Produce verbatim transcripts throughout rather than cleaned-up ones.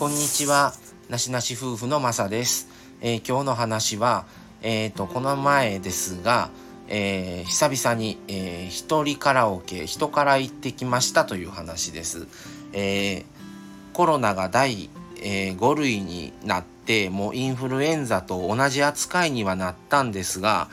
こんにちは、なしなし夫婦のまさです。えー、今日の話は、えー、とこの前ですが、えー、久々に、えー、一人カラオケ人から行ってきましたという話です。えー、コロナがだいご類になって、もうインフルエンザと同じ扱いにはなったんですが、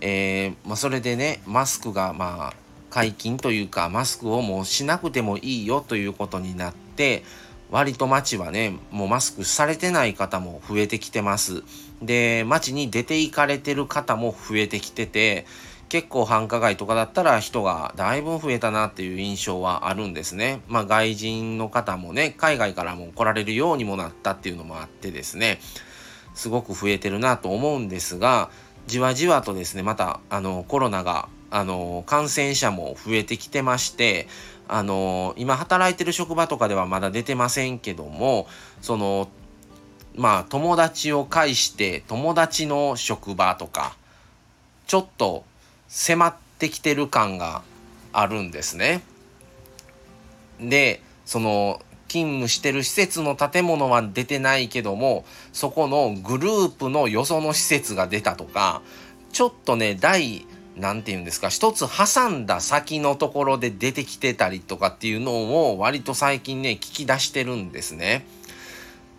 えーまあ、それでね、マスクがまあ解禁というか、マスクをもうしなくてもいいよということになって、割と街はね、もうマスクされてない方も増えてきてます。で、街に出て行かれてる方も増えてきてて、結構繁華街とかだったら人がだいぶ増えたなっていう印象はあるんですね。まあ外人の方もね、海外からも来られるようにもなったっていうのもあってですね、すごく増えてるなと思うんですが、じわじわとですね、またあのコロナがあの感染者も増えてきてまして、あの今働いてる職場とかではまだ出てませんけども、そのまあ友達を介して友達の職場とか、ちょっと迫ってきてる感があるんですね。で、その勤務してる施設の建物は出てないけども、そこのグループのよその施設が出たとか、ちょっとね、第なんていうんですか、一つ挟んだ先のところで出てきてたりとかっていうのを割と最近ね、聞き出してるんですね。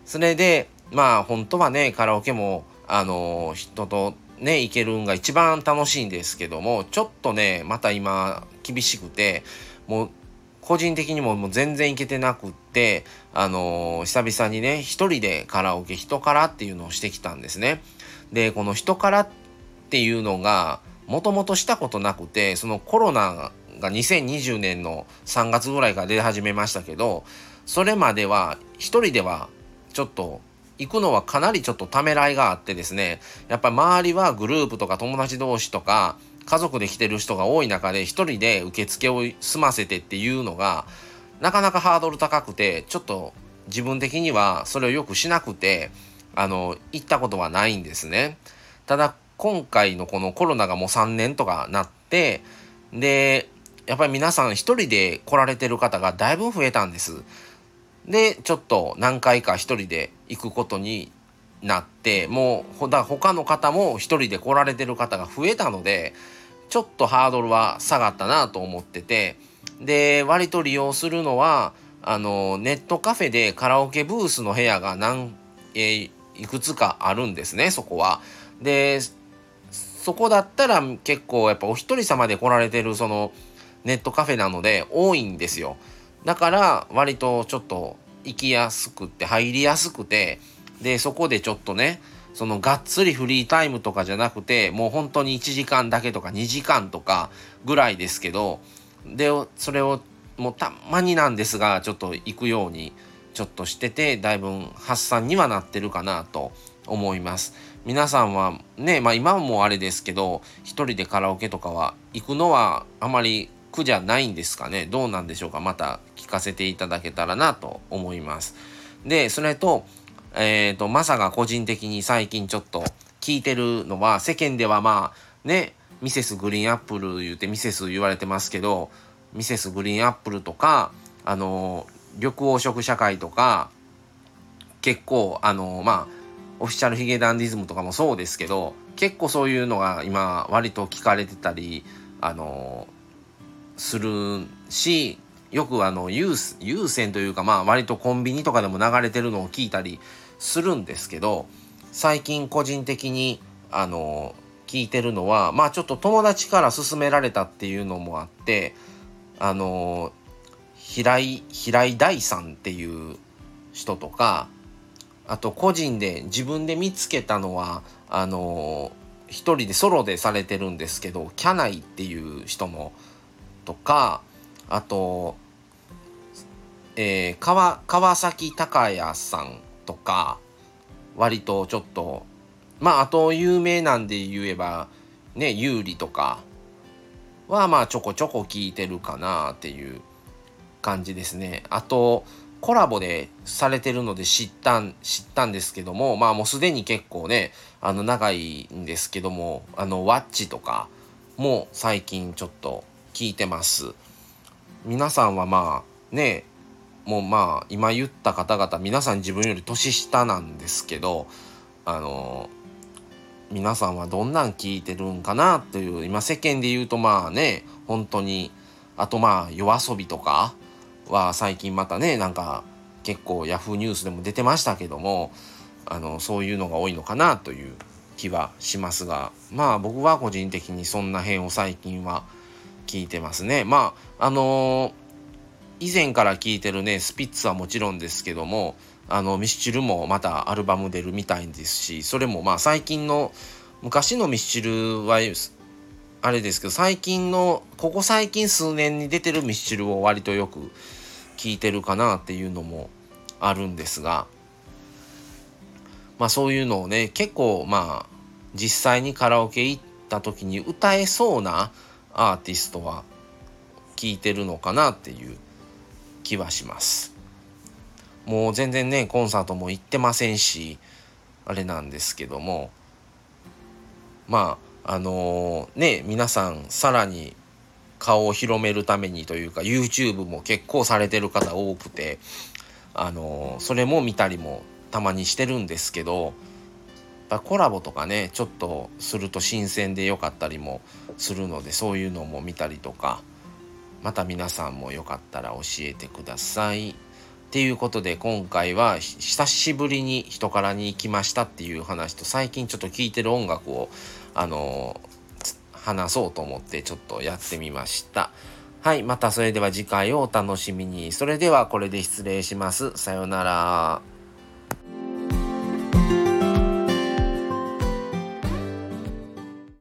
それでまあ本当はね、カラオケもあの人とね行けるんが一番楽しいんですけども、ちょっとねまた今厳しくて、もう個人的にももう全然行けてなくって、あの久々にね一人でカラオケ人からっていうのをしてきたんですね。で、この人からっていうのがもともとしたことなくて、そのコロナがにせんにじゅうねんのさんがつぐらいから出始めましたけど、それまでは一人ではちょっと行くのはかなりちょっとためらいがあってですね、やっぱり周りはグループとか友達同士とか家族で来てる人が多い中で、一人で受付を済ませてっていうのがなかなかハードル高くて、ちょっと自分的にはそれをよくしなくて、あの行ったことはないんですね。ただ今回のこのコロナがもうさんねんとかなって、でやっぱり皆さん一人で来られてる方がだいぶ増えたんです。で、ちょっと何回か一人で行くことになって、もうだ他の方も一人で来られてる方が増えたので、ちょっとハードルは下がったなと思ってて、で割と利用するのはあのネットカフェでカラオケブースの部屋が何、えー、いくつかあるんですね、そこは。でそこだったら結構やっぱお一人様で来られてるそのネットカフェなので多いんですよ。だから割とちょっと行きやすくて入りやすくて、でそこでちょっとね、そのがっつりフリータイムとかじゃなくて、もう本当にいちじかんだけとかにじかんとかぐらいですけど、でそれをもうたまになんですがちょっと行くようにちょっとしてて、だいぶ発散にはなってるかなと思います。皆さんはね、まあ今もあれですけど、一人でカラオケとかは行くのはあまり苦じゃないんですかね、どうなんでしょうか。また聞かせていただけたらなと思います。でそれとえっとマサが個人的に最近ちょっと聞いてるのは、世間ではまあね、ミセスグリーンアップル言ってミセス言われてますけど、ミセスグリーンアップルとかあの緑黄色社会とか、結構あのまあオフィシャルヒゲダンディズムとかもそうですけど、結構そういうのが今割と聞かれてたりあのするし、よくあの有線というか、まあ割とコンビニとかでも流れてるのを聞いたりするんですけど、最近個人的にあの聞いてるのは、まあちょっと友達から勧められたっていうのもあって、あの平井平井大さんっていう人とか、あと個人で自分で見つけたのはあのー、一人でソロでされてるんですけど、キャナイっていう人のとか、あと、えー、川、川崎隆也さんとか、割とちょっとまああと有名なんで言えばね、優里とかはまあちょこちょこ聞いてるかなっていう感じですね。あとコラボでされてるので知ったん知ったんですけども、まあもうすでに結構ねあの長いんですけども、あのワッチとかも最近ちょっと聞いてます。皆さんはまあね、もうまあ今言った方々皆さん自分より年下なんですけど、あの皆さんはどんなん聞いてるんかなっていう、今世間で言うとまあね本当に、あとまあ夜遊びとかは最近またねなんか結構ヤフーニュースでも出てましたけども、あのそういうのが多いのかなという気はしますが、まあ僕は個人的にそんな辺を最近は聞いてますね。まああのー、以前から聞いてるねスピッツはもちろんですけども、あのミスチルもまたアルバム出るみたいですし、それもまあ最近の、昔のミスチルはあれですけど、最近のここ最近数年に出てるミスチルを割とよく聞いてるかなっていうのもあるんですが、まあそういうのをね結構まあ実際にカラオケ行った時に歌えそうなアーティストは聞いてるのかなっていう気はします。もう全然ねコンサートも行ってませんしあれなんですけども、まああのー、ね皆さんさらに顔を広めるためにというか YouTube も結構されてる方多くて、あのー、それも見たりもたまにしてるんですけど、コラボとかねちょっとすると新鮮で良かったりもするので、そういうのも見たりとか、また皆さんもよかったら教えてください。っていうことで今回は久しぶりに人からに行きましたっていう話と、最近ちょっと聴いてる音楽をあの話そうと思ってちょっとやってみました。はい、またそれでは次回をお楽しみに。それではこれで失礼します。さようなら。